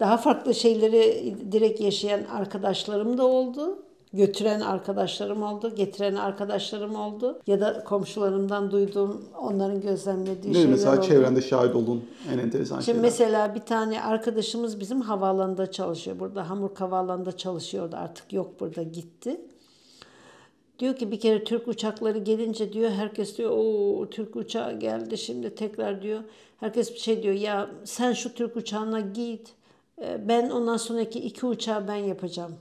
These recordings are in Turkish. Daha farklı şeyleri direkt yaşayan arkadaşlarım da oldu. Götüren arkadaşlarım oldu, getiren arkadaşlarım oldu. Ya da komşularımdan duyduğum, onların gözlemlediği şeyler mesela oldu. Mesela çevrende şahit olun en enteresan şimdi şeyler. Mesela bir tane arkadaşımız bizim havaalanında çalışıyor. Burada Hamburg havaalanında çalışıyordu. Artık yok burada, gitti. Diyor ki bir kere Türk uçakları gelince diyor, herkes diyor o Türk uçağı geldi şimdi tekrar diyor. Herkes bir şey diyor ya, sen şu Türk uçağına git. Ben ondan sonraki 2 uçağı ben yapacağım.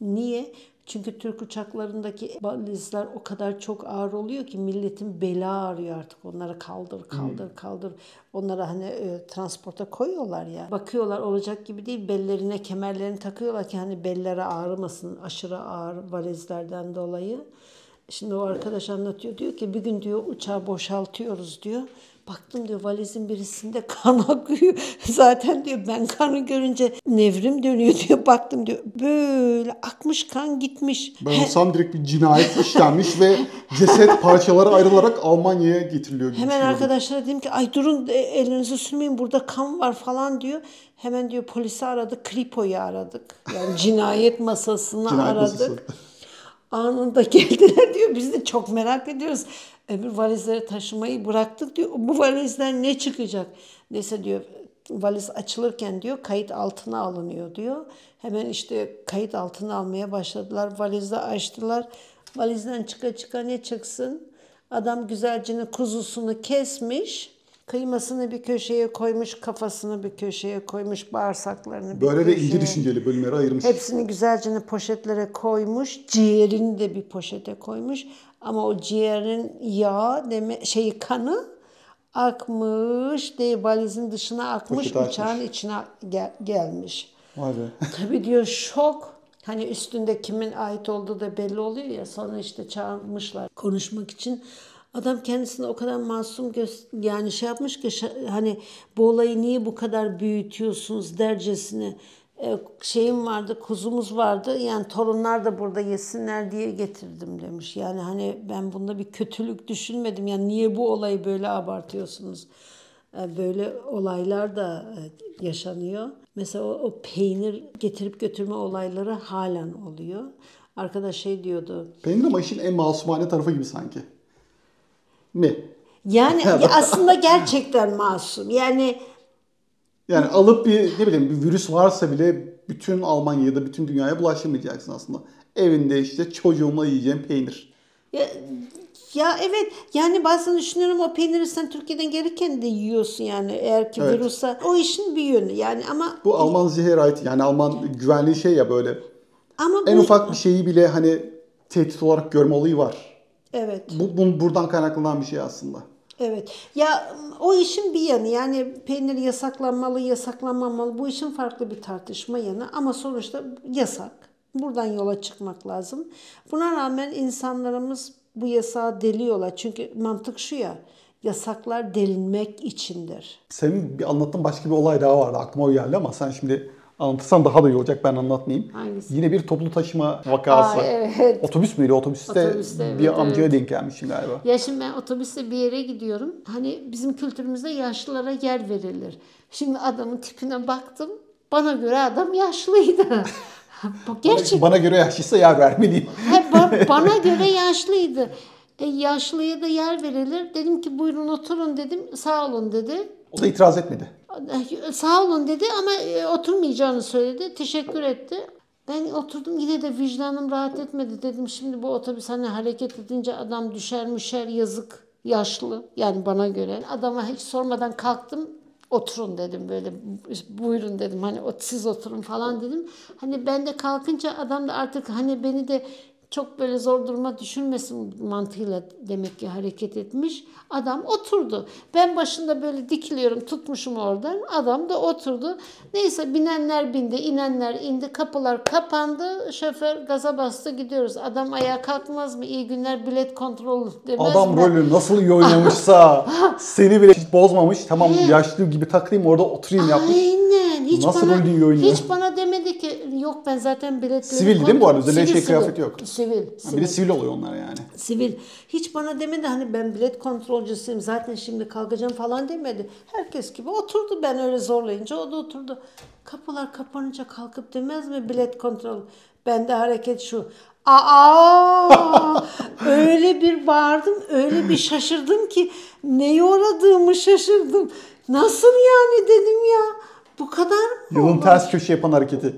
Niye? Çünkü Türk uçaklarındaki valizler o kadar çok ağır oluyor ki milletin bela ağrıyor artık. Onları kaldır. Onlara hani transporta koyuyorlar ya. Bakıyorlar olacak gibi değil. Bellerine kemerlerini takıyorlar ki hani bellere ağrımasın aşırı ağır valizlerden dolayı. Şimdi o arkadaş anlatıyor, diyor ki bir gün diyor uçağı boşaltıyoruz diyor. Baktım diyor valizin birisinde kan akıyor. Zaten diyor ben kanı görünce nevrim dönüyor diyor. Baktım diyor böyle akmış, kan gitmiş. Ben olsam direkt bir cinayet işlenmiş ve ceset parçalara ayrılarak Almanya'ya getiriliyor. Hemen arkadaşlara dedim ki ay durun elinizi sürmeyin, burada kan var falan diyor. Hemen diyor polisi aradık, Kripo'yu aradık. Yani cinayet masasını aradık. Anında geldiler diyor. Biz de çok merak ediyoruz. Öbür valizleri taşımayı bıraktık diyor. Bu valizden ne çıkacak? Neyse diyor valiz açılırken diyor kayıt altına alınıyor diyor. Hemen işte kayıt altına almaya başladılar. Valizi açtılar. Valizden çıka ne çıksın? Adam güzelcinin kuzusunu kesmiş. Kıymasını bir köşeye koymuş, kafasını bir köşeye koymuş, bağırsaklarını böyle de ince düşünceli bölümlere ayırmış. Hepsini güzelce poşetlere koymuş, ciğerini de bir poşete koymuş. Ama o ciğerin yağı, kanı akmış, valizin dışına akmış, uçağın içine gelmiş. Vay be. Tabii diyor şok. Hani üstünde kimin ait olduğu da belli oluyor ya. Sonra işte çağırmışlar konuşmak için. Adam kendisini o kadar masum yani şey yapmış ki hani bu olayı niye bu kadar büyütüyorsunuz dercesine şeyim vardı, kuzumuz vardı yani torunlar da burada yesinler diye getirdim demiş. Yani hani ben bunda bir kötülük düşünmedim, yani niye bu olayı böyle abartıyorsunuz? Böyle olaylar da yaşanıyor. Mesela o peynir getirip götürme olayları halen oluyor. Arkadaş şey diyordu. Peynir ama işin en masumane tarafı gibi sanki. Ne? Yani aslında gerçekten masum. Yani alıp bir ne bileyim bir virüs varsa bile bütün Almanya'ya da bütün dünyaya bulaştırmayacaksın aslında. Evinde işte çocuğumla yiyeceğim peynir. Ya evet, yani bazen düşünüyorum o peyniri sen Türkiye'den gelirken de yiyorsun yani eğer ki evet. Virüsa. O işin bir yönü yani ama. Bu Alman Sicherheit yani Alman güvenliği şey ya böyle. Ama en ufak bir şeyi bile hani tehdit olarak görme olayı var. Evet. Bu buradan kaynaklanan bir şey aslında. Evet. Ya o işin bir yanı yani peynir yasaklanmalı, yasaklanmamalı. Bu işin farklı bir tartışma yanı ama sonuçta yasak. Buradan yola çıkmak lazım. Buna rağmen insanlarımız bu yasağı deliyorlar. Çünkü mantık şu ya, yasaklar delinmek içindir. Senin bir anlattığın başka bir olay daha vardı. Aklıma o geldi ama sen şimdi anlatırsan daha da iyi olacak, ben anlatmayayım. Hangisi? Yine bir toplu taşıma vakası. Evet. Otobüs müydü? Otobüste bir amcaya denk gelmişim galiba. Ya şimdi ben otobüste bir yere gidiyorum. Hani bizim kültürümüzde yaşlılara yer verilir. Şimdi adamın tipine baktım. Bana göre adam yaşlıydı. Gerçekten. Bana göre yaşlıysa yer vermeliyim. Bana göre yaşlıydı. Yaşlıya da yer verilir. Dedim ki buyurun oturun dedim. Sağ olun dedi. O da itiraz etmedi. Sağ olun dedi ama oturmayacağını söyledi. Teşekkür etti. Ben oturdum, yine de vicdanım rahat etmedi. Dedim şimdi bu otobüs hani hareket edince adam düşer yazık, yaşlı yani bana göre. Adama hiç sormadan kalktım, oturun dedim böyle, buyurun dedim hani siz oturun falan dedim. Hani ben de kalkınca adam da artık hani beni de çok böyle zor duruma düşürmesin mantığıyla demek ki hareket etmiş. Adam oturdu. Ben başında böyle dikiliyorum, tutmuşum oradan. Adam da oturdu. Neyse binenler bindi, inenler indi. Kapılar kapandı. Şoför gaza bastı, gidiyoruz. Adam ayağa kalkmaz mı? İyi günler, bilet kontrolü demez mi? Adam rolü nasıl iyi oynamışsa seni bile hiç bozmamış. Tamam yaşlı gibi taklayayım orada oturayım yapmış. Aynen. hiç nasıl bana, oynuyor oyunu? Hiç bana demedi ki yok ben zaten biletleri sivil değil mi bu arada? Özel şey kıyafeti yok. Sivil. Bir de sivil oluyor onlar yani. Sivil. Hiç bana demedi hani ben bilet kontrolcüsüyüm zaten şimdi kalkacağım falan demedi. Herkes gibi oturdu, ben öyle zorlayınca o da oturdu. Kapılar kapanınca kalkıp demez mi bilet kontrol? Bende hareket şu. Aa, öyle bir bağırdım, öyle bir şaşırdım ki neye uğradığımı şaşırdım. Nasıl yani dedim ya, bu kadar mı olur? Yolun ters köşe yapan hareketi.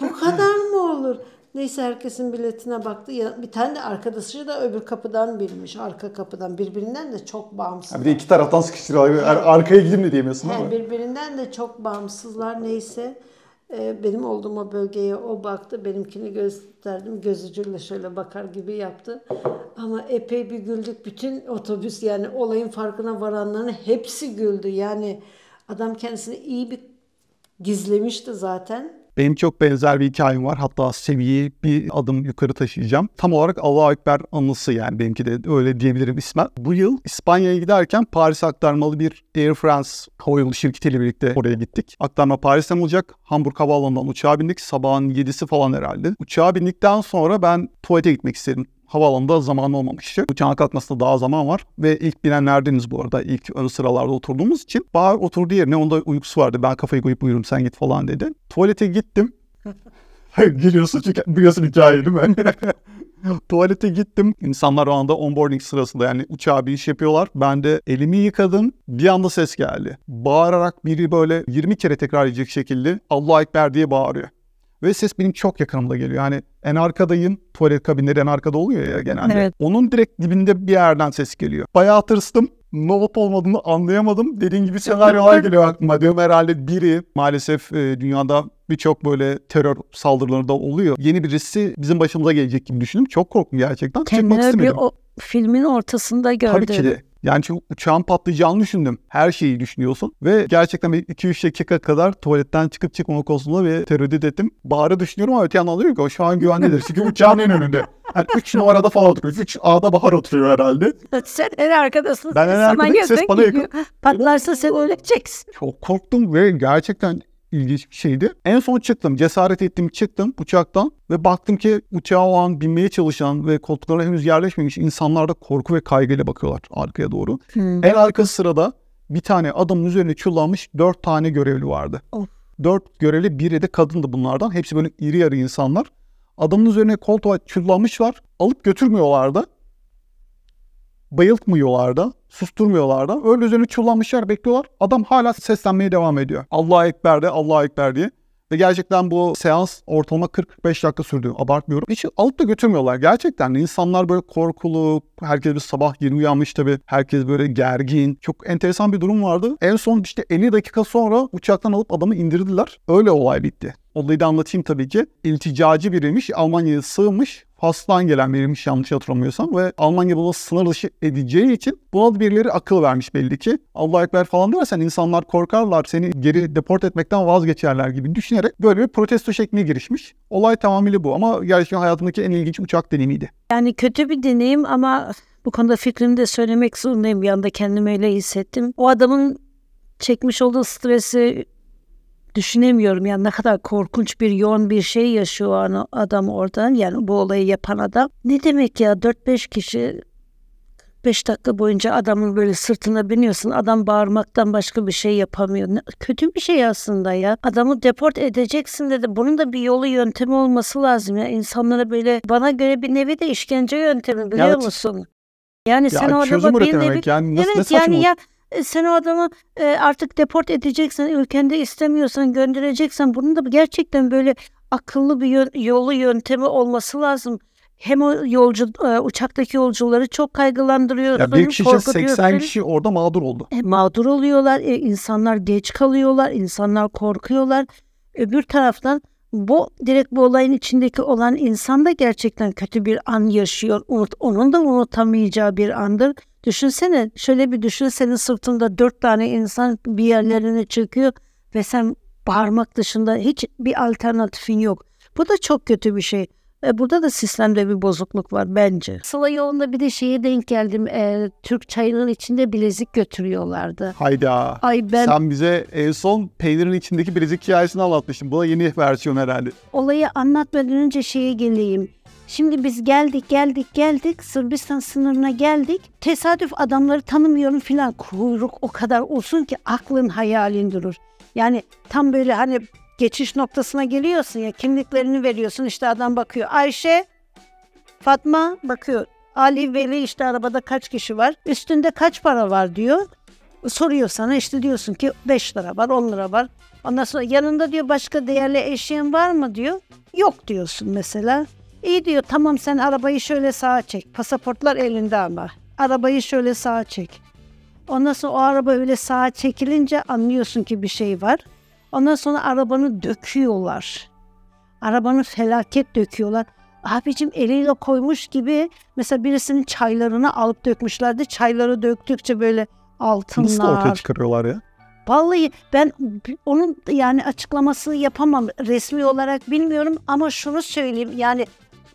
Bu kadar mı olur? Neyse herkesin biletine baktı. Bir tane de arkadaşı da öbür kapıdan bilmiş. Arka kapıdan. Birbirinden de çok bağımsızlar. Bir de iki taraftan sıkıştırıyorlar. Arkaya gideyim de diyemiyorsun ama. Birbirinden de çok bağımsızlar. Neyse. Benim olduğum o bölgeye o baktı. Benimkini gösterdim. Gözücüyle şöyle bakar gibi yaptı. Ama epey bir güldük. Bütün otobüs yani olayın farkına varanların hepsi güldü. Yani adam kendisini iyi bir gizlemişti zaten. Benim çok benzer bir hikayem var. Hatta seviyeyi bir adım yukarı taşıyacağım. Tam olarak Allahu Ekber anısı yani benimki de öyle diyebilirim ismen. Bu yıl İspanya'ya giderken Paris aktarmalı bir Air France havayolu şirketiyle birlikte oraya gittik. Aktarma Paris'ten olacak. Hamburg Havaalanı'ndan uçağa bindik. Sabahın 7'si falan herhalde. Uçağa bindikten sonra ben tuvalete gitmek istedim. Havaalanında zaman olmamıştı. Uçağın kalkmasında daha zaman var. Ve ilk binenlerdeniz bu arada. İlk ön sıralarda oturduğumuz için. Bahar oturduğu yerine onda uykusu vardı. Ben kafayı koyup uyurum sen git falan dedi. Tuvalete gittim. Geliyorsun çünkü biliyorsun hikayeyi değil mi? Tuvalete gittim. İnsanlar o anda onboarding sırasında yani uçağa bir iş yapıyorlar. Ben de elimi yıkadım. Bir anda ses geldi. Bağırarak biri böyle 20 kere tekrar edecek şekilde Allahu Ekber diye bağırıyor. Ve ses benim çok yakınımda geliyor. Yani en arkadayım. Tuvalet kabinleri en arkada oluyor ya genelde. Evet. Onun direkt dibinde bir yerden ses geliyor. Bayağı tırstım. Ne olup olmadığını anlayamadım. Dediğin gibi senaryolar geliyor aklıma. Diyorum herhalde biri maalesef dünyada birçok böyle terör saldırıları da oluyor. Yeni birisi bizim başımıza gelecek gibi düşündüm. Çok korktum gerçekten. Kendimi bir o filmin ortasında gördüm. Tabii ki de. Yani çünkü uçağın patlayacağını düşündüm. Her şeyi düşünüyorsun. Ve gerçekten 2-3 dakika kadar tuvaletten çıkıp çıkmamak konusunda bir tereddüt ettim. Bahar'ı düşünüyorum ama öte yandan diyor ki o şu an güvendedir. Çünkü uçağın en önünde. Yani 3 numarada falan oturuyor. 3 A'da Bahar oturuyor herhalde. Sen en arkadasın. Ben en arkadayım. Ses bana yakın. Patlarsa sen öleceksin. Çok korktum ve gerçekten ilginç bir şeydi. En son çıktım. Cesaret ettim çıktım uçaktan ve baktım ki uçağa o an binmeye çalışan ve koltuklarına henüz yerleşmemiş insanlar da korku ve kaygıyla bakıyorlar arkaya doğru. En arka sırada bir tane adamın üzerine çullanmış 4 tane görevli vardı. 4 görevli biri de kadındı bunlardan. Hepsi böyle iri yarı insanlar. Adamın üzerine koltuğa çullanmışlar. Alıp götürmüyorlar da. Bayıltmıyorlar da, susturmuyorlar da. Öyle üzerine çullanmışlar, bekliyorlar. Adam hala seslenmeye devam ediyor. Allahu Ekber de, Allahu Ekber diye. Ve gerçekten bu seans ortalama 40-45 dakika sürdü. Abartmıyorum. Hiç alıp da götürmüyorlar. Gerçekten insanlar böyle korkulu. Herkes bir sabah yeni uyanmış tabii. Herkes böyle gergin. Çok enteresan bir durum vardı. En son işte 50 dakika sonra uçaktan alıp adamı indirdiler. Öyle olay bitti. Olayı da anlatayım tabii ki. İlticacı biriymiş. Almanya'ya sığınmış. Fas'tan gelen biriymiş yanlış hatırlamıyorsam ve Almanya bunu sınır dışı edeceği için buna birileri akıl vermiş belli ki. Allahu Ekber falan dersen insanlar korkarlar, seni geri deport etmekten vazgeçerler gibi düşünerek böyle bir protesto şekline girişmiş. Olay tamamıyla bu ama gerçekten hayatımdaki en ilginç uçak deneyimiydi. Yani kötü bir deneyim ama bu konuda fikrimi de söylemek zorundayım. Bir anda kendimi öyle hissettim. O adamın çekmiş olduğu stresi düşünemiyorum yani ne kadar korkunç bir yoğun bir şey yaşıyor adam orada yani bu olayı yapan adam. Ne demek ya 4-5 kişi 5 dakika boyunca adamın böyle sırtına biniyorsun adam bağırmaktan başka bir şey yapamıyor. Kötü bir şey aslında ya adamı deport edeceksin dedi bunun da bir yolu yöntemi olması lazım ya insanlara böyle bana göre bir nevi de işkence yöntemi biliyor evet. musun? Yani ya sen o adama bir nevi yani nasıl, evet yani olur? ya sen o adamı artık deport edeceksen, ülkende istemiyorsan göndereceksen bunun da gerçekten böyle akıllı bir yolu yöntemi olması lazım. Hem o uçaktaki yolcuları çok kaygılandırıyor. Ya bir kişi 80 kişi orada mağdur oldu. Mağdur oluyorlar, insanlar geç kalıyorlar, insanlar korkuyorlar. Öbür taraftan direkt bu olayın içindeki olan insan da gerçekten kötü bir an yaşıyor. Onun da unutamayacağı bir andır. Düşünsene, şöyle bir düşün, senin sırtında 4 tane insan bir yerlerine çöküyor ve sen bağırmak dışında hiç bir alternatifin yok. Bu da çok kötü bir şey. Burada da sistemde bir bozukluk var bence. Sıla yolunda bir de şeye denk geldim. Türk çayının içinde bilezik götürüyorlardı. Hayda. Sen bize en son peynirin içindeki bilezik hikayesini anlatmıştın. Bu da yeni versiyon herhalde. Olayı anlatmadan önce şeye geleyim. Şimdi biz geldik. Sırbistan sınırına geldik. Tesadüf adamları tanımıyorum filan. Kuyruk o kadar olsun ki aklın hayalin durur. Yani tam böyle hani geçiş noktasına geliyorsun ya, kimliklerini veriyorsun, işte adam bakıyor. Ayşe, Fatma bakıyor. Ali, Veli, işte arabada kaç kişi var? Üstünde kaç para var diyor. Soruyor sana, işte diyorsun ki 5 lira var, 10 lira var. Ondan sonra yanında diyor başka değerli eşyan var mı diyor. Yok diyorsun mesela. İyi diyor, tamam sen arabayı şöyle sağa çek. Pasaportlar elinde ama. Arabayı şöyle sağa çek. Ondan sonra o araba öyle sağa çekilince anlıyorsun ki bir şey var. Ondan sonra arabanı döküyorlar. Arabanı felaket döküyorlar. Abicim eliyle koymuş gibi mesela birisinin çaylarını alıp dökmüşlerdi. Çayları döktükçe böyle altınlar. Nasıl ortaya çıkarıyorlar ya? Vallahi ben onun yani açıklamasını yapamam. Resmi olarak bilmiyorum ama şunu söyleyeyim. Yani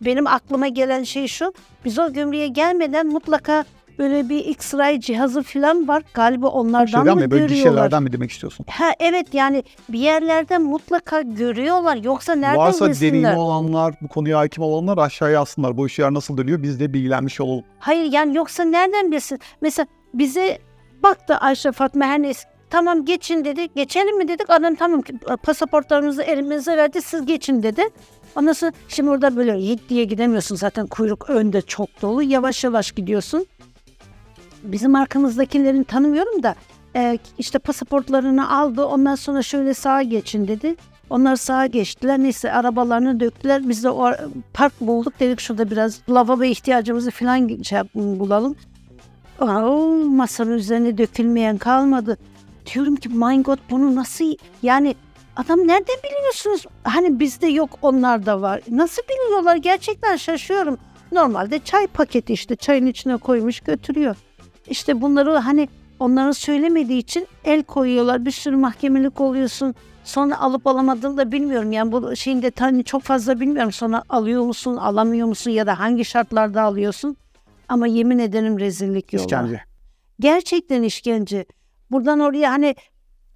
benim aklıma gelen şey şu. Biz o gümrüğe gelmeden mutlaka böyle bir X-ray cihazı falan var. Galiba onlardan mı görüyorlar? Böyle gişelerden mi demek istiyorsun? Ha, evet yani bir yerlerden mutlaka görüyorlar. Yoksa nereden bilsinler? Varsa deneyimi olanlar, bu konuya hakim olanlar aşağıya yazsınlar. Bu işler nasıl dönüyor? Biz de bilgilenmiş olalım. Hayır yani yoksa nereden bilsin? Mesela bize baktı Ayşe, Fatma, her neyse. Tamam geçin dedi. Geçelim mi dedik. Adam tamam pasaportlarınızı elimize verdi. Siz geçin dedi. Ondan sonra şimdi orada böyle git diye gidemiyorsun. Zaten kuyruk önde çok dolu. Yavaş yavaş gidiyorsun. Bizim arkamızdakilerini tanımıyorum da işte pasaportlarını aldı. Ondan sonra şöyle sağa geçin dedi. Onlar sağa geçtiler. Neyse arabalarını döktüler. Biz de o park bulduk. Dedik şurada biraz lavabo ihtiyacımızı falan şey bulalım. Masanın üzerine dökülmeyen kalmadı. Diyorum ki my god, bunu nasıl yani adam nereden biliyorsunuz? Hani bizde yok, onlarda var. Nasıl biliyorlar? Gerçekten şaşıyorum. Normalde çay paketi işte çayın içine koymuş götürüyor. İşte bunları hani onların söylemediği için el koyuyorlar. Bir sürü mahkemelik oluyorsun. Sonra alıp alamadığını da bilmiyorum. Yani bu şeyin detayını çok fazla bilmiyorum. Sonra alıyor musun, alamıyor musun ya da hangi şartlarda alıyorsun? Ama yemin ederim rezillik yok. İşkence. Gerçekten işkence. Buradan oraya hani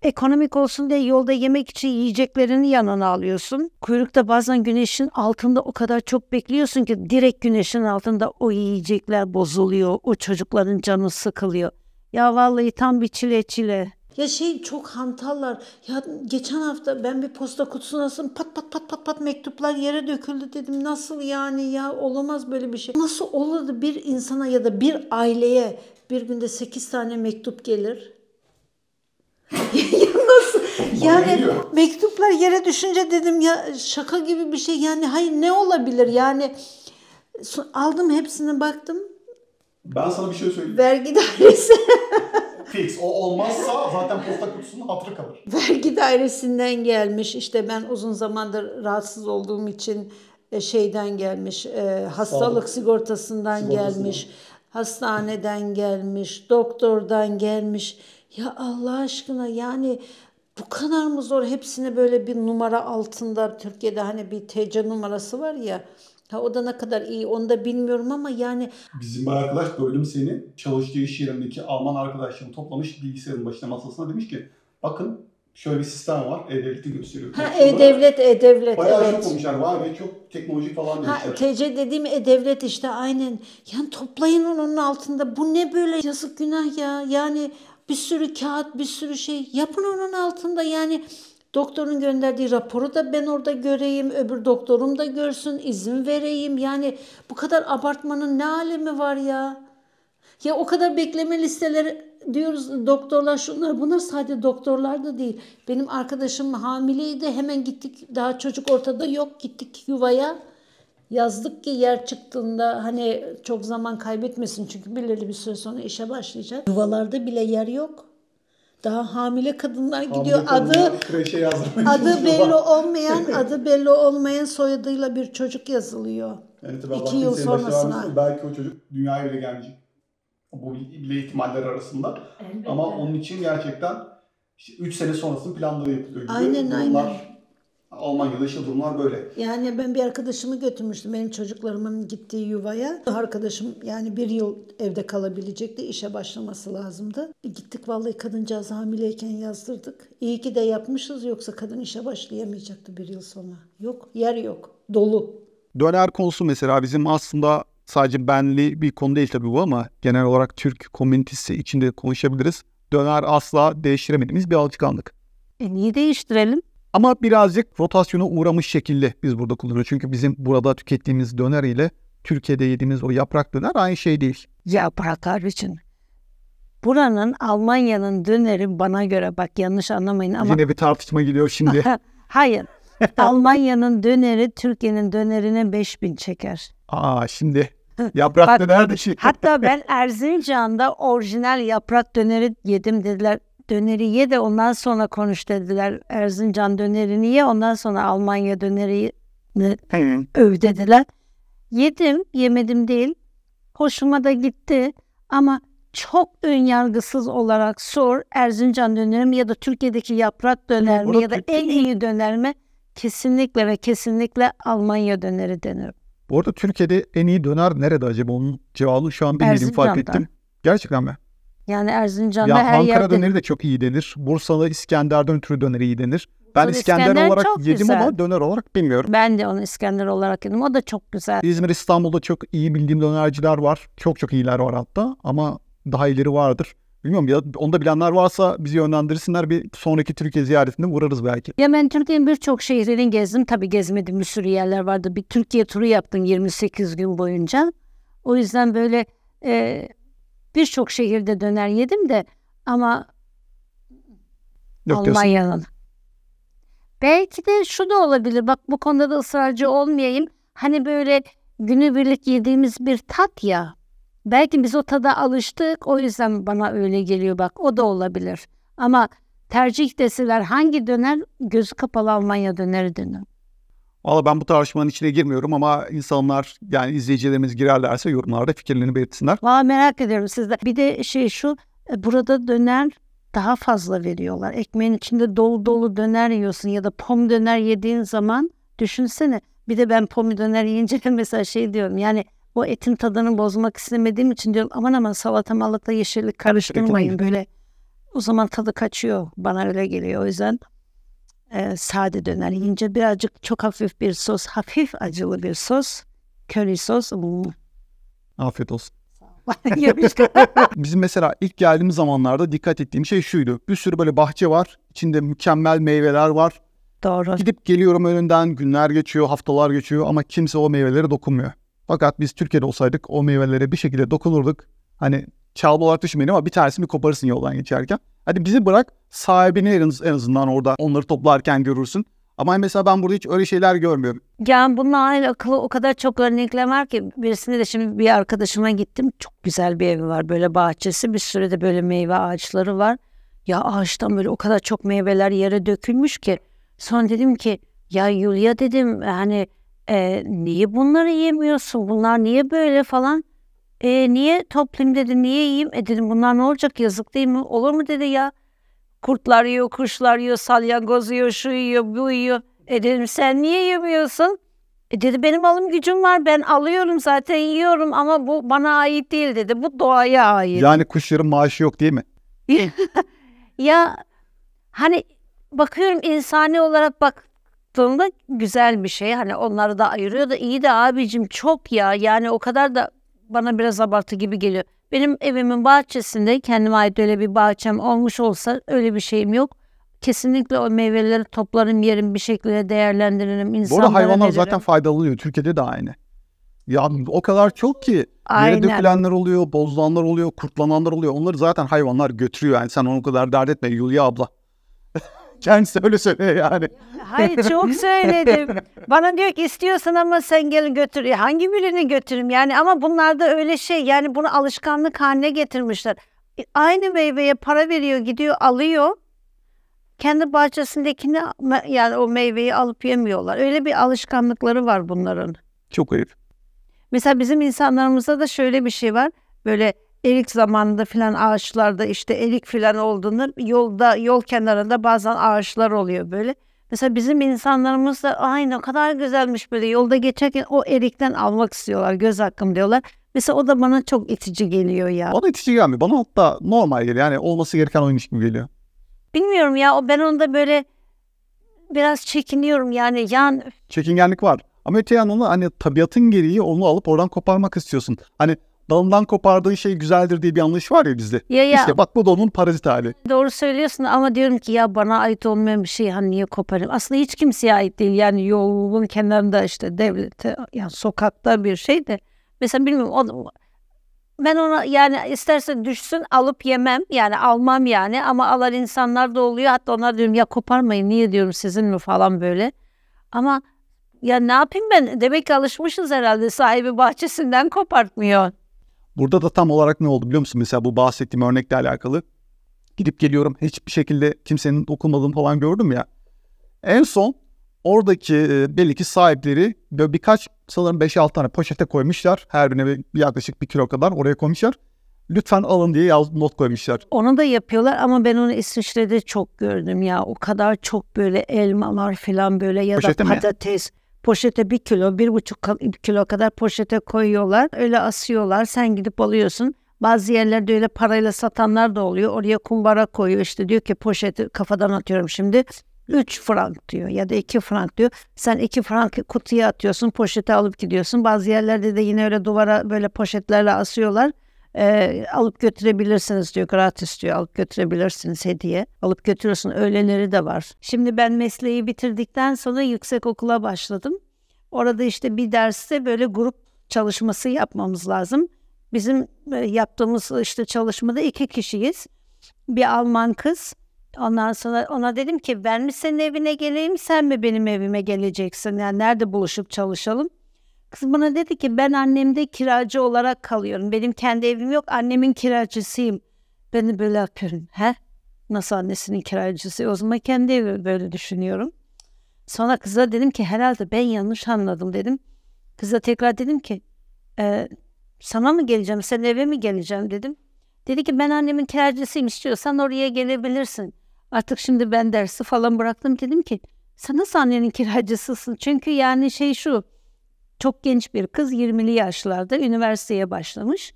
ekonomik olsun diye yolda yemek için yiyeceklerini yanına alıyorsun. Kuyrukta bazen güneşin altında o kadar çok bekliyorsun ki direkt güneşin altında o yiyecekler bozuluyor. O çocukların canı sıkılıyor. Ya vallahi tam bir çile. Ya çok hantallar. Ya geçen hafta ben bir posta kutusuna asıp pat pat mektuplar yere döküldü dedim. Nasıl yani ya, olamaz böyle bir şey. Nasıl olur bir insana ya da bir aileye bir günde 8 tane mektup gelir? Nasıl? Yani mektuplar yere düşünce dedim ya şaka gibi bir şey. Yani hayır, ne olabilir yani? Aldım hepsine baktım. Ben sana bir şey söyleyeyim. Vergi dairesi. Fix. O olmazsa zaten posta kutusunun hatırı kalır. Vergi dairesinden gelmiş. İşte ben uzun zamandır rahatsız olduğum için şeyden gelmiş. Hastalık sigortasından gelmiş. Hastaneden gelmiş. Doktordan gelmiş. Ya Allah aşkına yani bu kadar mı zor? Hepsine böyle bir numara altında, Türkiye'de hani bir TC numarası var ya. Ha, o da ne kadar iyi onu da bilmiyorum ama yani. Bizim bir arkadaş bölüm seni çalıştığı iş yerindeki Alman arkadaşlarını toplamış, bilgisayarın başına masasına demiş ki bakın şöyle bir sistem var, E-Devlet'i gösteriyor. Ha, E-Devlet. Bayağı evet. Çok olmuşlar var ve çok teknolojik falan demişler. Ha, TC dediğim E-Devlet işte, aynen. Yani toplayın onun altında, bu ne böyle, yazık günah ya yani. Bir sürü kağıt, bir sürü şey. Yapın onun altında yani. Doktorun gönderdiği raporu da ben orada göreyim. Öbür doktorum da görsün, izin vereyim. Yani bu kadar abartmanın ne alemi var ya? Ya o kadar bekleme listeleri diyoruz, doktorlar şunlar. Bunlar sadece doktorlar da değil. Benim arkadaşım hamileydi. Hemen gittik, daha çocuk ortada yok. Gittik yuvaya. Yazdık ki yer çıktığında hani çok zaman kaybetmesin çünkü belirli bir süre sonra işe başlayacak. Yuvalarda bile yer yok. Daha hamile kadınlar gidiyor. Adı belli olmayan, soyadıyla bir çocuk yazılıyor. Yani tabii 2 yıl sonrasına. Belki o çocuk dünyaya bile gelmeyecek. Bu bile ihtimaller arasında. Elbette. Ama onun için gerçekten işte 3 sene sonrasının planları yapılıyor. Aynen. Almanya'da işte durumlar böyle. Yani ben bir arkadaşımı götürmüştüm benim çocuklarımın gittiği yuvaya. Arkadaşım yani bir yıl evde kalabilecekti. İşe başlaması lazımdı. Gittik vallahi kadıncağız hamileyken yazdırdık. İyi ki de yapmışız yoksa kadın işe başlayamayacaktı bir yıl sonra. Yok, yer yok. Dolu. Döner konusu mesela bizim aslında sadece benli bir konu değil tabii bu ama genel olarak Türk komünitesi içinde konuşabiliriz. Döner asla değiştiremediğimiz bir alışkanlık. Niye değiştirelim? Ama birazcık rotasyona uğramış şekilde biz burada kullanıyoruz. Çünkü bizim burada tükettiğimiz döner ile Türkiye'de yediğimiz o yaprak döner aynı şey değil. Yaprak hariçin. Buranın, Almanya'nın döneri bana göre, bak yanlış anlamayın ama... Yine bir tartışma gidiyor şimdi. Hayır. Almanya'nın döneri Türkiye'nin dönerine 5000 çeker. Aa şimdi yaprak bak, döner de şey. Hatta ben Erzincan'da orijinal yaprak döneri yedim dediler. Döneri ye de ondan sonra konuş dediler. Erzincan dönerini ye ondan sonra Almanya dönerini öv dediler. Yedim, yemedim değil. Hoşuma da gitti ama çok önyargısız olarak sor Erzincan döneri mi ya da Türkiye'deki yaprak döner mi ya da en iyi döner mi? Kesinlikle ve kesinlikle Almanya döneri denir. Bu arada Türkiye'de en iyi döner nerede acaba? Onun cevabını şu an bilmediğimi fark ettim. Gerçekten mi? Yani Erzincan'da ya her Ankara yerde. Ankara döneri de çok iyi denir. Bursa'da İskender'den ötürü döneri iyi denir. Ben İskender olarak yedim güzel. Ama döner olarak bilmiyorum. Ben de onu İskender olarak yedim. O da çok güzel. İzmir, İstanbul'da çok iyi bildiğim dönerciler var. Çok çok iyiler var hatta ama daha iyileri vardır. Bilmiyorum ya, onu da bilenler varsa bizi yönlendirsinler. Bir sonraki Türkiye ziyaretinde uğrarız belki. Ya ben Türkiye'nin birçok şehrini gezdim. Tabii gezmediğim bir sürü yerler vardı. Bir Türkiye turu yaptım 28 gün boyunca. O yüzden böyle... birçok şehirde döner yedim de ama Almanya'nın. Belki de şu da olabilir. Bak bu konuda da ısrarcı olmayayım. Hani böyle günübirlik yediğimiz bir tat ya. Belki biz o tada alıştık. O yüzden bana öyle geliyor bak. O da olabilir. Ama tercih deseler hangi döner? Gözü kapalı Almanya döneri denir. Valla ben bu tartışmanın içine girmiyorum ama insanlar yani izleyicilerimiz girerlerse yorumlarda fikirlerini belirtsinler. Valla merak ediyorum sizden. Bir de şey şu, burada döner daha fazla veriyorlar. Ekmeğin içinde dolu dolu döner yiyorsun ya da pom döner yediğin zaman düşünsene. Bir de ben pom döner yiyince mesela şey diyorum yani o etin tadını bozmak istemediğim için diyorum aman salatamallıkla yeşillik karıştırmayın böyle. O zaman tadı kaçıyor, bana öyle geliyor o yüzden. Sade döner yiyince birazcık çok hafif bir sos, hafif acılı bir sos, köri sos. Afiyet olsun. Bizim mesela ilk geldiğimiz zamanlarda dikkat ettiğim şey şuydu. Bir sürü böyle bahçe var, içinde mükemmel meyveler var. Doğru. Gidip geliyorum önünden, günler geçiyor, haftalar geçiyor ama kimse o meyvelere dokunmuyor. Fakat biz Türkiye'de olsaydık o meyvelere bir şekilde dokunurduk. Hani çalma olarak düşünmeyin ama bir tanesini koparırsın yoldan geçerken. Hadi bizi bırak, sahibini en azından orada onları toplarken görürsün. Ama mesela ben burada hiç öyle şeyler görmüyorum. Yani bununla alakalı o kadar çok örnekler var ki. Birisinde de şimdi bir arkadaşıma gittim. Çok güzel bir evi var, böyle bahçesi. Bir sürü de böyle meyve ağaçları var. Ya ağaçtan böyle o kadar çok meyveler yere dökülmüş ki. Sonra dedim ki ya Yulia dedim hani niye bunları yemiyorsun? Bunlar niye böyle falan? Niye toplayayım dedi, niye yiyeyim? Dedim bunlar ne olacak, yazık değil mi? Olur mu dedi ya. Kurtlar yiyor, kuşlar yiyor, salyangoz yiyor, şu yiyor, bu yiyor. Dedim sen niye yemiyorsun? Dedi benim alım gücüm var, ben alıyorum zaten yiyorum ama bu bana ait değil dedi. Bu doğaya ait. Yani kuşların maaşı yok değil mi? Ya hani bakıyorum insani olarak baktığımda güzel bir şey. Hani onları da ayırıyor da iyi de abicim çok ya yani o kadar da... Bana biraz abartı gibi geliyor. Benim evimin bahçesinde kendime ait öyle bir bahçem olmuş olsa öyle bir şeyim yok. Kesinlikle o meyveleri toplarım, yerim, bir şekilde değerlendiririm. İnsanlara veririm. Bu arada hayvanlar zaten faydalanıyor. Türkiye'de de aynı. Ya o kadar çok ki. Aynen. Yere dökülenler oluyor, bozulanlar oluyor, kurtlananlar oluyor. Onları zaten hayvanlar götürüyor. Yani sen onu kadar dert etme Yulia abla. Kendisi öyle söylüyor yani. Hayır çok söyledim. Bana diyor ki istiyorsan ama sen gelin götür. Hangi birini götüreyim yani ama bunlar da öyle şey yani bunu alışkanlık haline getirmişler. Aynı meyveye para veriyor, gidiyor alıyor. Kendi bahçesindekini yani o meyveyi alıp yemiyorlar. Öyle bir alışkanlıkları var bunların. Çok ayıp. Mesela bizim insanlarımızda da şöyle bir şey var. Böyle erik zamanında filan ağaçlarda işte erik filan olduğunda yolda, yol kenarında bazen ağaçlar oluyor böyle. Mesela bizim insanlarımız da aynı o kadar güzelmiş, böyle yolda geçerken o erikten almak istiyorlar, göz hakkım diyorlar. Mesela o da bana çok itici geliyor ya. Bana itici gelmiyor. Bana hatta normal geliyor. Yani olması gereken oymuş gibi geliyor. Bilmiyorum ya, ben onda böyle biraz çekiniyorum yani. Çekingenlik var. Ama öte yandan hani tabiatın gereği onu alıp oradan koparmak istiyorsun. Hani dalından kopardığı şey güzeldir diye bir anlayış var ya bizde. Ya. İşte bak bu da onun parazit hali. Doğru söylüyorsun ama diyorum ki ya bana ait olmayan bir şey hani niye koparayım? Aslında hiç kimseye ait değil. Yani yolun kenarında işte devlete, yani sokakta bir şey de. Mesela bilmiyorum ben ona yani isterse düşsün alıp yemem yani, almam yani, ama alan insanlar da oluyor. Hatta onlar diyorum ya koparmayın, niye diyorum sizin mi falan böyle. Ama ya ne yapayım ben, demek ki alışmışız herhalde, sahibi bahçesinden kopartmıyor. Burada da tam olarak ne oldu biliyor musun? Mesela bu bahsettiğim örnekle alakalı gidip geliyorum, hiçbir şekilde kimsenin dokunmadığını falan gördüm ya. En son oradaki belli ki sahipleri böyle birkaç, sanırım 5-6 tane poşete koymuşlar. Her birine yaklaşık 1 kilo kadar oraya koymuşlar. Lütfen alın diye not koymuşlar. Onu da yapıyorlar ama ben onu İsviçre'de çok gördüm ya. O kadar çok böyle elmalar falan böyle ya poşete da patates. Poşete 1-1,5 kilo kadar poşete koyuyorlar. Öyle asıyorlar. Sen gidip alıyorsun. Bazı yerlerde öyle parayla satanlar da oluyor. Oraya kumbara koyuyor. İşte diyor ki poşeti kafadan atıyorum şimdi. 3 frank diyor ya da 2 frank diyor. Sen 2 frank kutuya atıyorsun. Poşete alıp gidiyorsun. Bazı yerlerde de yine öyle duvara böyle poşetlerle asıyorlar. Alıp götürebilirsiniz diyor, gratis diyor, alıp götürebilirsiniz hediye, alıp götürüyorsun, öğleleri de var. Şimdi ben mesleği bitirdikten sonra yüksekokula başladım. Orada işte bir derste böyle grup çalışması yapmamız lazım. Bizim yaptığımız işte çalışmada 2 kişiyiz, bir Alman kız. Ondan sonra ona dedim ki ben mi senin evine geleyim, sen mi benim evime geleceksin, yani nerede buluşup çalışalım? Kız bana dedi ki ben annemde kiracı olarak kalıyorum. Benim kendi evim yok. Annemin kiracısıyım. Ben de böyle yapıyorum. He? Nasıl annesinin kiracısı? O zaman kendi evi, böyle düşünüyorum. Sonra kıza dedim ki herhalde ben yanlış anladım dedim. Kıza tekrar dedim ki sana mı geleceğim? Senin eve mi geleceğim dedim. Dedi ki ben annemin kiracısıyım. İstiyorsan oraya gelebilirsin. Artık şimdi ben dersi falan bıraktım. Dedim ki sen nasıl annenin kiracısısın? Çünkü yani şey şu. Çok genç bir kız, 20'li yaşlarda üniversiteye başlamış.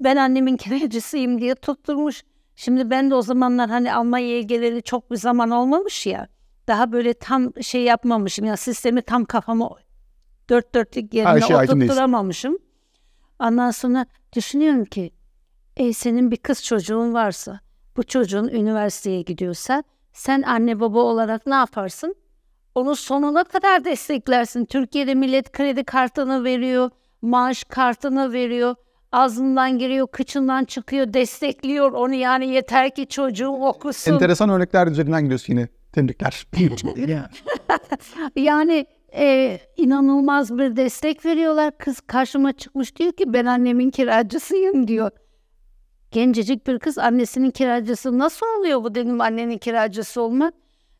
Ben annemin kiracısıyım diye tutturmuş. Şimdi ben de o zamanlar hani Almanya'ya geleli çok bir zaman olmamış ya. Daha böyle tam şey yapmamışım. Yani sistemi tam kafama dört dörtlük yerine oturtturamamışım. Ondan sonra düşünüyorum ki senin bir kız çocuğun varsa, bu çocuğun üniversiteye gidiyorsa sen anne baba olarak ne yaparsın? Onu sonuna kadar desteklersin. Türkiye'de millet kredi kartını veriyor, maaş kartını veriyor, ağzından giriyor, kıçından çıkıyor, destekliyor onu yani, yeter ki çocuğu okusun. Enteresan örnekler üzerinden gidiyorsun yine. Tebrikler. Yani inanılmaz bir destek veriyorlar. Kız karşıma çıkmış diyor ki ben annemin kiracısıyım diyor. Gencecik bir kız annesinin kiracısı nasıl oluyor bu dedim, annenin kiracısı olmak.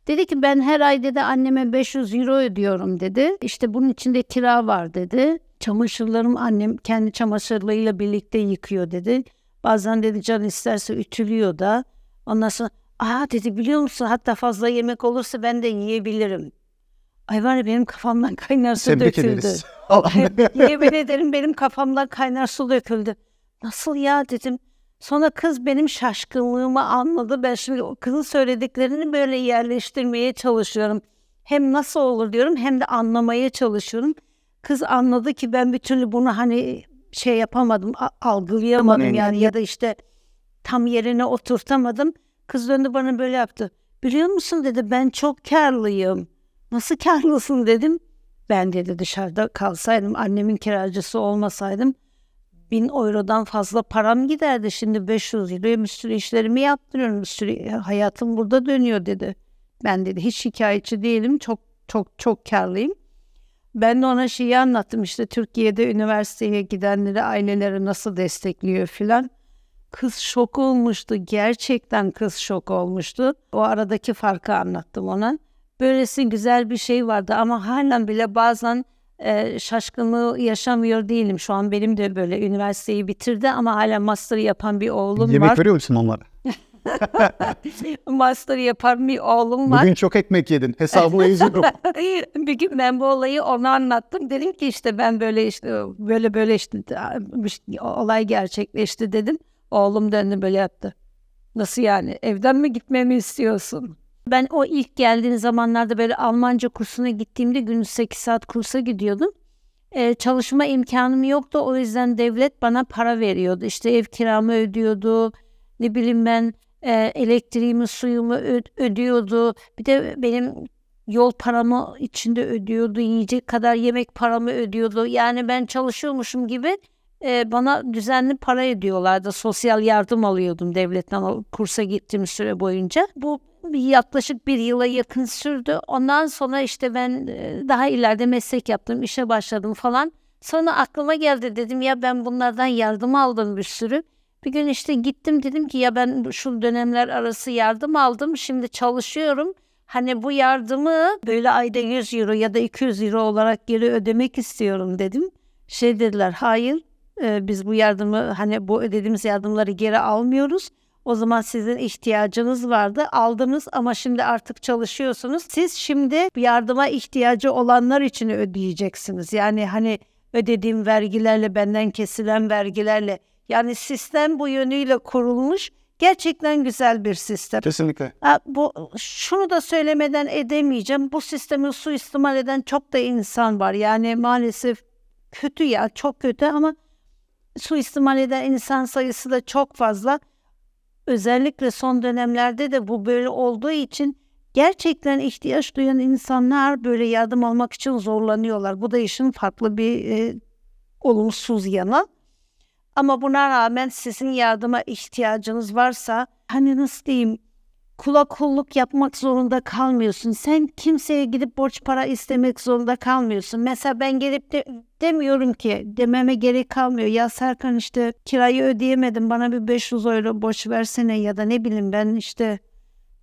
Dedi ki ben her ay dedi anneme 500 euro ödüyorum dedi. İşte bunun içinde kira var dedi. Çamaşırlarım annem kendi çamaşırlarıyla birlikte yıkıyor dedi. Bazen dedi can isterse ütülüyor da. Ondan sonra dedi biliyor musun hatta fazla yemek olursa ben de yiyebilirim. Ay var ya benim kafamdan kaynar su döküldü. Yemin ederim benim kafamdan kaynar su döküldü. Nasıl ya dedim. Sonra kız benim şaşkınlığımı anladı. Ben şimdi o kızın söylediklerini böyle yerleştirmeye çalışıyorum. Hem nasıl olur diyorum hem de anlamaya çalışıyorum. Kız anladı ki ben bir türlü bunu hani şey yapamadım, algılayamadım yani ya da işte tam yerine oturtamadım. Kız döndü bana böyle yaptı. Biliyor musun dedi ben çok karlıyım. Nasıl karlısın dedim. Ben dedi dışarıda kalsaydım, annemin kiracısı olmasaydım 1000 eurodan fazla param giderdi. Şimdi 500 euroya bir sürü işlerimi yaptırıyorum. Bir sürü hayatım burada dönüyor dedi. Ben dedi hiç şikayetçi değilim. Çok karlıyım. Ben de ona şeyi anlattım. İşte Türkiye'de üniversiteye gidenleri aileleri nasıl destekliyor filan. Kız şok olmuştu. Gerçekten kız şok olmuştu. O aradaki farkı anlattım ona. Böylesi güzel bir şey vardı ama halen bile bazen şaşkınlığı yaşamıyor değilim. Şu an benim de böyle üniversiteyi bitirdi ama hala master yapan bir oğlum var. Yemek veriyor musun onlara? Master yapan bir oğlum var. Bugün çok ekmek yedin. Hesabını yazıyorum. Bir gün ben bu olayı ona anlattım. Dedim ki işte ben böyle olay gerçekleşti dedim. Oğlum döndü böyle yaptı. Nasıl yani? Evden mi gitmemi istiyorsun? Ben o ilk geldiğim zamanlarda böyle Almanca kursuna gittiğimde günü 8 saat kursa gidiyordum. Çalışma imkanım yoktu. O yüzden devlet bana para veriyordu. İşte ev kiramı ödüyordu. Ne bileyim ben elektriğimi, suyumu ödüyordu. Bir de benim yol paramı içinde ödüyordu. Yiyecek kadar yemek paramı ödüyordu. Yani ben çalışıyormuşum gibi bana düzenli para ödüyorlardı. Sosyal yardım alıyordum devletten o kursa gittiğim süre boyunca. Bu yaklaşık bir yıla yakın sürdü. Ondan sonra işte ben daha ileride meslek yaptım, işe başladım falan. Sonra aklıma geldi, dedim ya ben bunlardan yardım aldım bir sürü. Bir gün işte gittim, dedim ki ya ben şu dönemler arası yardım aldım, şimdi çalışıyorum. Hani bu yardımı böyle ayda 100 euro ya da 200 euro olarak geri ödemek istiyorum dedim. Şey dediler, hayır biz bu yardımı, hani bu ödediğimiz yardımları geri almıyoruz. O zaman sizin ihtiyacınız vardı, aldınız ama şimdi artık çalışıyorsunuz. Siz şimdi yardıma ihtiyacı olanlar için ödeyeceksiniz. Yani hani ödediğim vergilerle, benden kesilen vergilerle. Yani sistem bu yönüyle kurulmuş. Gerçekten güzel bir sistem. Kesinlikle. Şunu da söylemeden edemeyeceğim. Bu sistemi suistimal eden çok da insan var. Yani maalesef kötü ya, çok kötü, ama suistimal eden insan sayısı da çok fazla. Özellikle son dönemlerde de bu böyle olduğu için gerçekten ihtiyaç duyan insanlar böyle yardım almak için zorlanıyorlar. Bu da işin farklı bir olumsuz yanı. Ama buna rağmen sizin yardıma ihtiyacınız varsa, hani nasıl diyeyim, kula kulluk yapmak zorunda kalmıyorsun. Sen kimseye gidip borç para istemek zorunda kalmıyorsun. Mesela ben gelip de demiyorum ki, dememe gerek kalmıyor. Ya Serkan işte kirayı ödeyemedim, bana bir 500 euro borç versene, ya da ne bileyim ben işte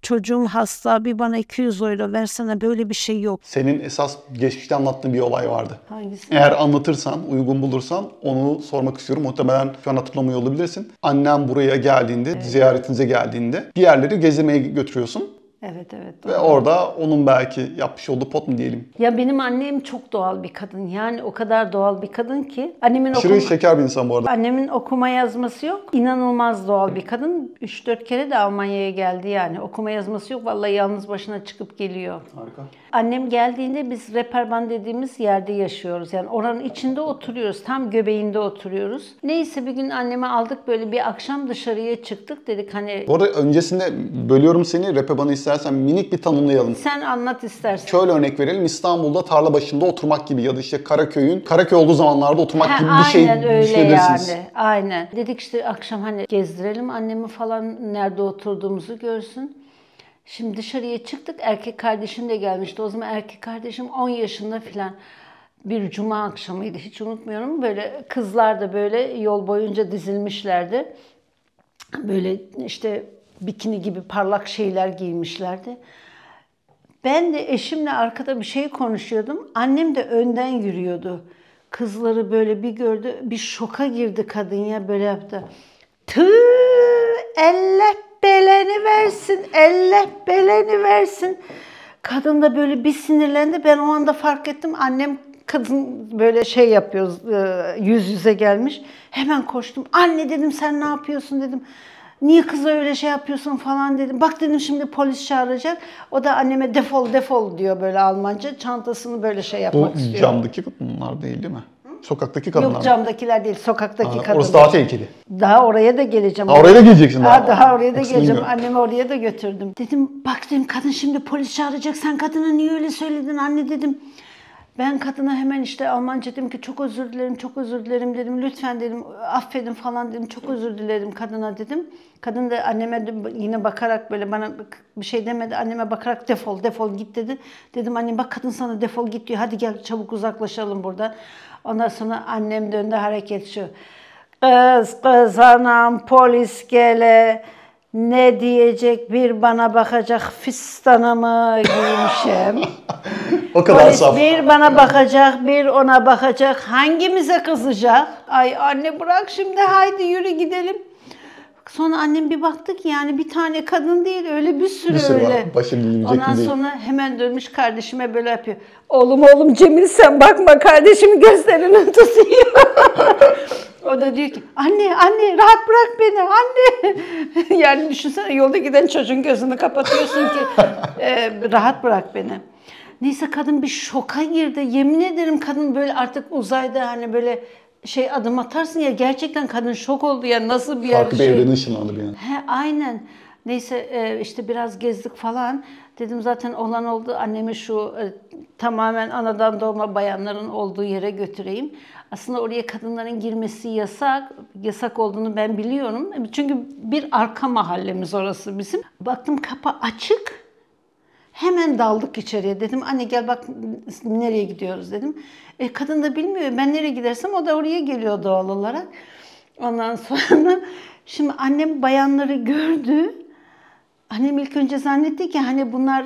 çocuğum hasta, bir bana 200 euro versene, böyle bir şey yok. Senin esas geçmişte anlattığın bir olay vardı. Hangisi? Eğer anlatırsan, uygun bulursan onu sormak istiyorum. Muhtemelen şu an hatırlamıyor olabilirsin. Annem buraya geldiğinde, evet, ziyaretinize geldiğinde bir yerleri gezdirmeye götürüyorsun. Evet evet. Doğru. Ve orada onun belki yapmış olduğu pot mu diyelim. Ya benim annem çok doğal bir kadın. Yani o kadar doğal bir kadın ki. Annemin şeker bir insan bu arada. Annemin okuma yazması yok. İnanılmaz doğal bir kadın. 3-4 kere de Almanya'ya geldi yani. Okuma yazması yok. Vallahi yalnız başına çıkıp geliyor. Harika. Annem geldiğinde biz Reeperbahn dediğimiz yerde yaşıyoruz. Yani oranın içinde oturuyoruz. Tam göbeğinde oturuyoruz. Neyse bir gün annemi aldık, böyle bir akşam dışarıya çıktık, dedik hani. Bu arada öncesinde bölüyorum seni. Reeperbahn istersen minik bir tanımlayalım. Sen anlat istersen. Şöyle örnek verelim. İstanbul'da tarla başında oturmak gibi ya da işte Karaköy olduğu zamanlarda oturmak gibi bir şey düşünebilirsiniz. Yani. Aynen. Dedik işte akşam hani gezdirelim annemi falan, nerede oturduğumuzu görsün. Şimdi dışarıya çıktık. Erkek kardeşim de gelmişti. O zaman erkek kardeşim 10 yaşında falan, bir cuma akşamıydı. Hiç unutmuyorum. Böyle kızlar da böyle yol boyunca dizilmişlerdi. Böyle işte bikini gibi parlak şeyler giymişlerdi. Ben de eşimle arkada bir şey konuşuyordum. Annem de önden yürüyordu. Kızları böyle bir gördü. Bir şoka girdi kadın ya, böyle yaptı. Tüh! Elle beleni versin, elle beleni versin. Kadın da böyle bir sinirlendi. Ben o anda fark ettim. Annem kadın böyle şey yapıyoruz, yüz yüze gelmiş. Hemen koştum. Anne dedim, sen ne yapıyorsun dedim. Niye kıza öyle şey yapıyorsun falan dedim. Bak dedim, şimdi polis çağıracak. O da anneme defol defol diyor böyle Almanca. Çantasını böyle şey yapmak istiyor. Bu camdaki bunlar değil mi? Sokaktaki kadınlar. Yok, camdakiler değil, sokaktaki kadınlar. Orası daha tehlikeli. Daha oraya da geleceğim. Oraya da geleceksin. Daha oraya da geleceğim. Annemi oraya da götürdüm. Dedim bak dedim, kadın şimdi polis çağıracak. Sen kadına niye öyle söyledin anne dedim. Ben kadına hemen işte Almanca dedim ki çok özür dilerim, çok özür dilerim dedim. Lütfen dedim, affedin falan dedim. Çok özür dilerim kadına dedim. Kadın da anneme yine bakarak, böyle bana bir şey demedi. Anneme bakarak defol, defol git dedi. Dedim anne bak kadın sana defol git diyor. Hadi gel çabuk uzaklaşalım buradan. Ondan sonra annem döndü, hareket şu. Kız kızanam polis gele. Ne diyecek, bir bana bakacak, fistanımı giymişim. O kadar polis saf. Bir bana bakacak, bir ona bakacak. Hangimize kızacak? Ay anne bırak şimdi, haydi yürü gidelim. Sonra annem bir baktı ki yani bir tane kadın değil, öyle bir sürü, öyle. Ondan sonra hemen dönmüş kardeşime böyle yapıyor. Oğlum Cemil sen bakma, kardeşim gözlerini tutuyor. O da diyor ki anne rahat bırak beni anne. Yani düşünsene, yolda giden çocuğun gözünü kapatıyorsun ki rahat bırak beni. Neyse kadın bir şoka girdi. Yemin ederim kadın böyle artık uzayda, hani böyle şey adım atarsın ya, gerçekten kadın şok oldu ya, nasıl bir yer. Farklı bir evrenin ışınlandı bir an. He aynen. Neyse işte biraz gezdik falan. Dedim zaten olan oldu, annemi şu tamamen anadan doğma bayanların olduğu yere götüreyim. Aslında oraya kadınların girmesi yasak olduğunu ben biliyorum. Çünkü bir arka mahallemiz orası bizim. Baktım kapı açık. Hemen daldık içeriye. Dedim anne gel bak nereye gidiyoruz dedim. Kadın da bilmiyor. Ben nereye gidersem o da oraya geliyor doğal olarak. Ondan sonra şimdi annem bayanları gördü. Annem ilk önce zannetti ki hani bunlar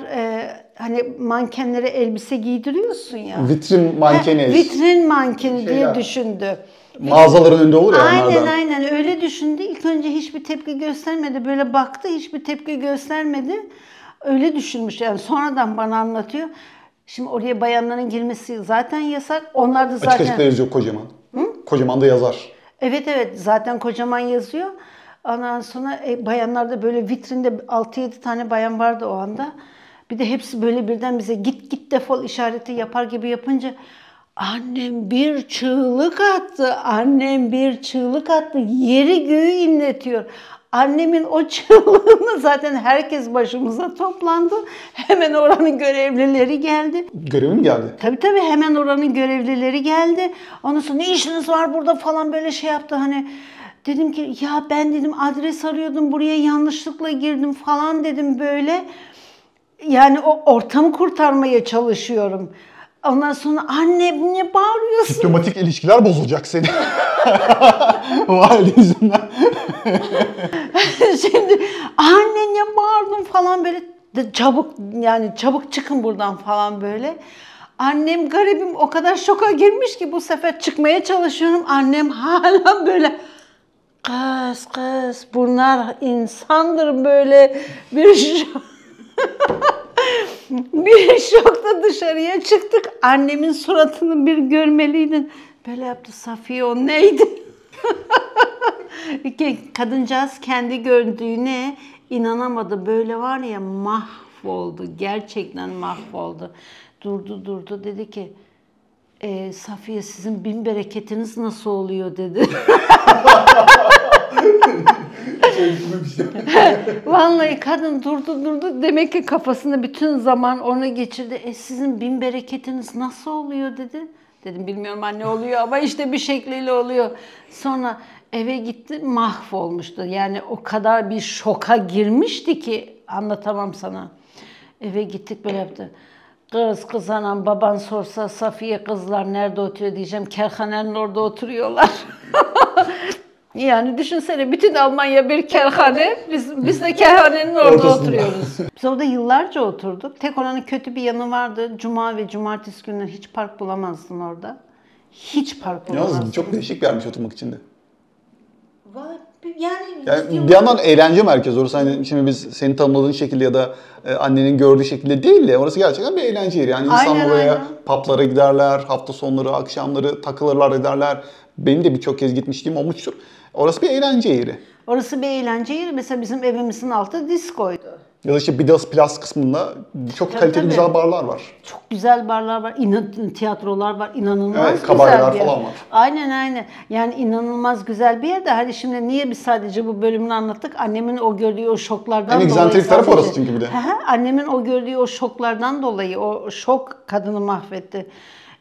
hani mankenlere elbise giydiriyorsun ya. Vitrin mankeni. Ha, vitrin mankeni diye düşündü. Mağazaların önünde olur ya aynen, onlardan. Aynen öyle düşündü. İlk önce hiçbir tepki göstermedi. Böyle baktı, hiçbir tepki göstermedi. Öyle düşünmüş yani, sonradan bana anlatıyor. Şimdi oraya bayanların girmesi zaten yasak. Onlar da zaten... Açık yazıyor kocaman. Hı? Kocaman da yazar. Evet zaten kocaman yazıyor. Ondan sonra bayanlar da böyle vitrinde 6-7 tane bayan vardı o anda. Bir de hepsi böyle birden bize git defol işareti yapar gibi yapınca annem bir çığlık attı. Annem bir çığlık attı. Yeri göğü inletiyor. Annemin o çığlığını zaten herkes başımıza toplandı. Hemen oranın görevlileri geldi. Görevi mi geldi? Tabii hemen oranın görevlileri geldi. Ondan sonra ne işiniz var burada falan böyle şey yaptı hani. Dedim ki ya ben dedim adres arıyordum, buraya yanlışlıkla girdim falan dedim böyle. Yani o ortamı kurtarmaya çalışıyorum. Ondan sonra anne bu niye bağırıyorsun? Diplomatik ilişkiler bozulacak senin. O halde yüzünden. Şimdi anne niye bağırdın falan böyle. Çabuk çıkın buradan falan böyle. Annem garibim o kadar şoka girmiş ki bu sefer çıkmaya çalışıyorum. Annem hala böyle. Kız bunlar insandır böyle bir şokta dışarıya çıktık. Annemin suratını bir görmeliydin. Böyle yaptı Safiye o neydi? Kadıncağız kendi gördüğüne inanamadı. Böyle var ya mahvoldu. Gerçekten mahvoldu. Durdu dedi ki Safiye sizin bin bereketiniz nasıl oluyor dedi. Vallahi kadın durdu. Demek ki kafasında bütün zaman onu geçirdi. Sizin bin bereketiniz nasıl oluyor dedi. Dedim bilmiyorum anne oluyor ama işte bir şekliyle oluyor. Sonra eve gitti, mahvolmuştu. Yani o kadar bir şoka girmişti ki anlatamam sana. Eve gittik böyle yaptı. Kız anam baban sorsa Safiye kızlar nerede oturuyor diyeceğim. Kerhanenin orada oturuyorlar. Yani düşünsene bütün Almanya bir kerhane, biz de kerhanenin orada oturuyoruz. Biz orada yıllarca oturduk. Tek oranın kötü bir yanı vardı. Cuma ve cumartesi günleri hiç park bulamazdın orada. Hiç park bulamazdın. Yalnız çok değişik bir yermiş oturmak için de. Yani bir yandan eğlence merkezi orası. Hani şimdi biz seni tanımladığın şekilde ya da annenin gördüğü şekilde değil de orası gerçekten bir eğlence yeri. Yani insan buraya pub'lara giderler, hafta sonları, akşamları takılırlar ederler. Benim de birçok kez gitmişliğim olmuştur. Orası bir eğlence yeri. Orası bir eğlence yeri. Mesela bizim evimizin altı diskoydu. Ya da işte Bidas Plus kısmında çok kaliteli güzel barlar var. Çok güzel barlar var. Tiyatrolar var. İnanılmaz güzel bir yer. Kabareler falan var. Aynen. Yani inanılmaz güzel bir yer de hani şimdi niye biz sadece bu bölümünü anlattık? Annemin o gördüğü o şoklardan dolayı. En egzantrik taraf orası çünkü bir de. Annemin o gördüğü o şoklardan dolayı o şok kadını mahvetti.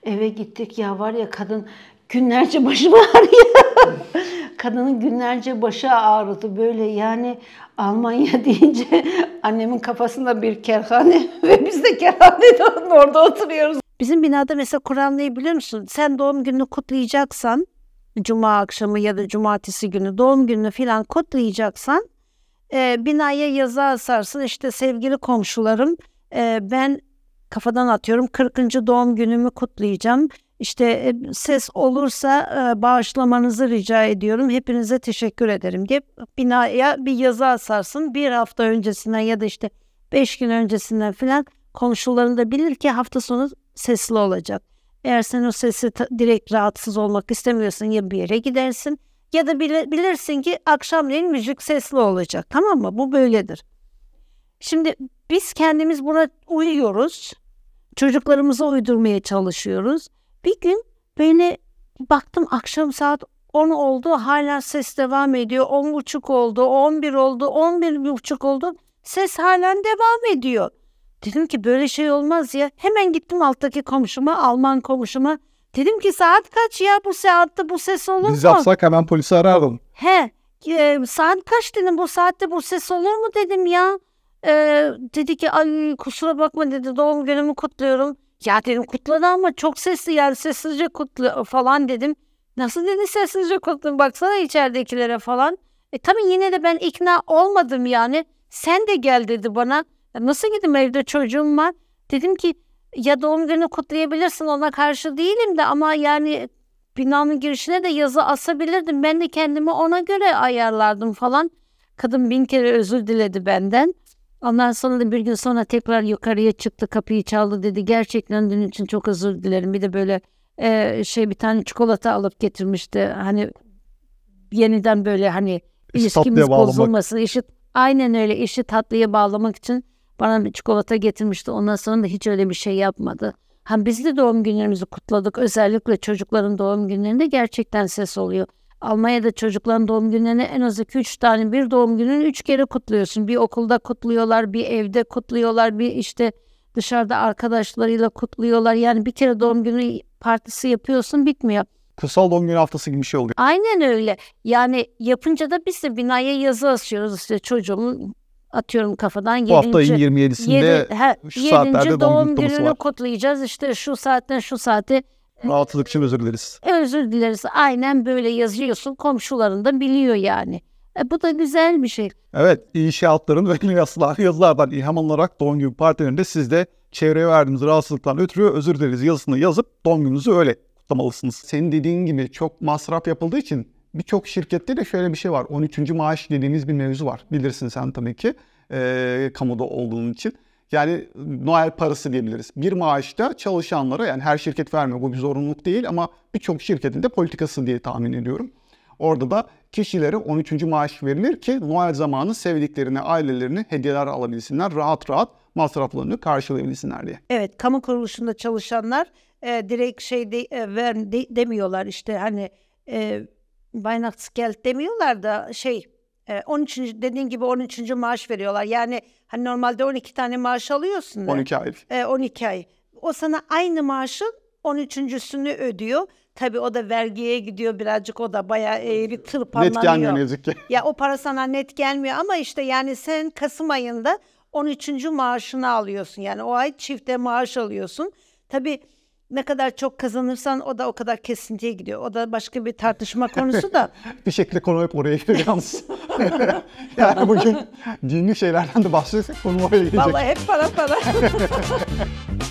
Eve gittik ya var ya kadın günlerce başı ağrıyor. Kadının günlerce başı ağrıdı böyle yani Almanya deyince annemin kafasında bir kerhane ve biz de kerhanede orada oturuyoruz. Bizim binada mesela kural ne biliyor musun? Sen doğum gününü kutlayacaksan, cuma akşamı ya da cumartesi günü doğum gününü falan kutlayacaksan binaya yazı asarsın işte sevgili komşularım ben kafadan atıyorum 40. doğum günümü kutlayacağım. İşte ses olursa bağışlamanızı rica ediyorum. Hepinize teşekkür ederim diye binaya bir yazı asarsın. Bir hafta öncesinden ya da işte 5 gün öncesinden falan komşuların da bilir ki hafta sonu sesli olacak. Eğer sen o sesi direkt rahatsız olmak istemiyorsan ya bir yere gidersin ya da bilirsin ki akşamleyin müzik sesli olacak. Tamam mı? Bu böyledir. Şimdi biz kendimiz buna uyuyoruz. Çocuklarımıza uydurmaya çalışıyoruz. Bir gün böyle baktım akşam saat 10 oldu, hala ses devam ediyor. 10.30 oldu, 11 oldu, 11.30 oldu. Ses halen devam ediyor. Dedim ki böyle şey olmaz ya. Hemen gittim alttaki komşuma, Alman komşuma. Dedim ki saat kaç ya, bu saatte bu ses olur mu? Biz yapsak hemen polisi arardım. Saat kaç dedim, bu saatte bu ses olur mu dedim ya. Dedi ki ay kusura bakma dedi, doğum günümü kutluyorum. Ya dedim kutladı ama çok sesli, yani sessizce kutlu falan dedim. Nasıl dedi sessizce kutlu, baksana içeridekilere falan. Tabii yine de ben ikna olmadım yani. Sen de gel dedi bana. Ya nasıl gideyim, evde çocuğum var. Dedim ki ya doğum günü kutlayabilirsin, ona karşı değilim de ama yani binanın girişine de yazı asabilirdim. Ben de kendimi ona göre ayarlardım falan. Kadın 1000 kere özür diledi benden. Ondan sonra da bir gün sonra tekrar yukarıya çıktı, kapıyı çaldı, dedi gerçekten dün için çok özür dilerim. Bir de böyle bir tane çikolata alıp getirmişti. Hani yeniden böyle hani ilişkimiz bozulmasın. Aynen öyle, işi tatlıya bağlamak için bana bir çikolata getirmişti. Ondan sonra da hiç öyle bir şey yapmadı. Hani biz de doğum günlerimizi kutladık. Özellikle çocukların doğum günlerinde gerçekten ses oluyor. Almanya'da çocukların doğum günlerini en az 2-3 tane, bir doğum gününü 3 kere kutluyorsun. Bir okulda kutluyorlar, bir evde kutluyorlar, bir işte dışarıda arkadaşlarıyla kutluyorlar. Yani bir kere doğum günü partisi yapıyorsun, bitmiyor. Kutsal doğum günü haftası gibi bir şey oluyor. Aynen öyle. Yani yapınca da biz de binaya yazı asıyoruz. İşte çocuğumun atıyorum kafadan 7. Bu hafta 27'sinde 3 saatlerde doğum gününü var. Kutlayacağız. İşte şu saatten şu saate. Rahatsızlık için özür dileriz. Özür dileriz. Aynen böyle yazıyorsun. Komşuların da biliyor yani. Bu da güzel bir şey. Evet, inşaatların ve yazılardan ilham alarak doğum günü partilerinde siz de çevreye verdiğiniz rahatsızlıktan ötürü özür dileriz yazısını yazıp doğum gününüzü öyle kutlamalısınız. Senin dediğin gibi çok masraf yapıldığı için birçok şirkette de şöyle bir şey var. 13. maaş dediğimiz bir mevzu var. Bilirsin sen tabii ki kamuda olduğun için. Yani Noel parası diyebiliriz. Bir maaşta çalışanlara, yani her şirket vermiyor, bu bir zorunluluk değil ama birçok şirketin de politikası diye tahmin ediyorum. Orada da kişilere 13. maaş verilir ki Noel zamanı sevdiklerine, ailelerine hediyeler alabilsinler, rahat rahat masraflarını karşılayabilsinler diye. Evet, kamu kuruluşunda çalışanlar direkt demiyorlar işte hani Weihnachtsgeld demiyorlar da 13. dediğin gibi 13. maaş veriyorlar. Yani hani normalde 12 tane maaş alıyorsun. 12 ay. 12 ay. O sana aynı maaşın 13.sünü ödüyor. Tabii o da vergiye gidiyor birazcık. O da bayağı bir tırpanlanıyor. Net gelmiyor ne yazık ki. Ya o para sana net gelmiyor ama işte yani sen Kasım ayında 13. maaşını alıyorsun. Yani o ay çifte maaş alıyorsun. Tabii ne kadar çok kazanırsan o da o kadar kesintiye gidiyor. O da başka bir tartışma konusu da. Bir şekilde konu hep oraya gidiyor yalnız. Yani bugün dini şeylerden de bahsedersek konu oraya gidecek. Vallahi hep para.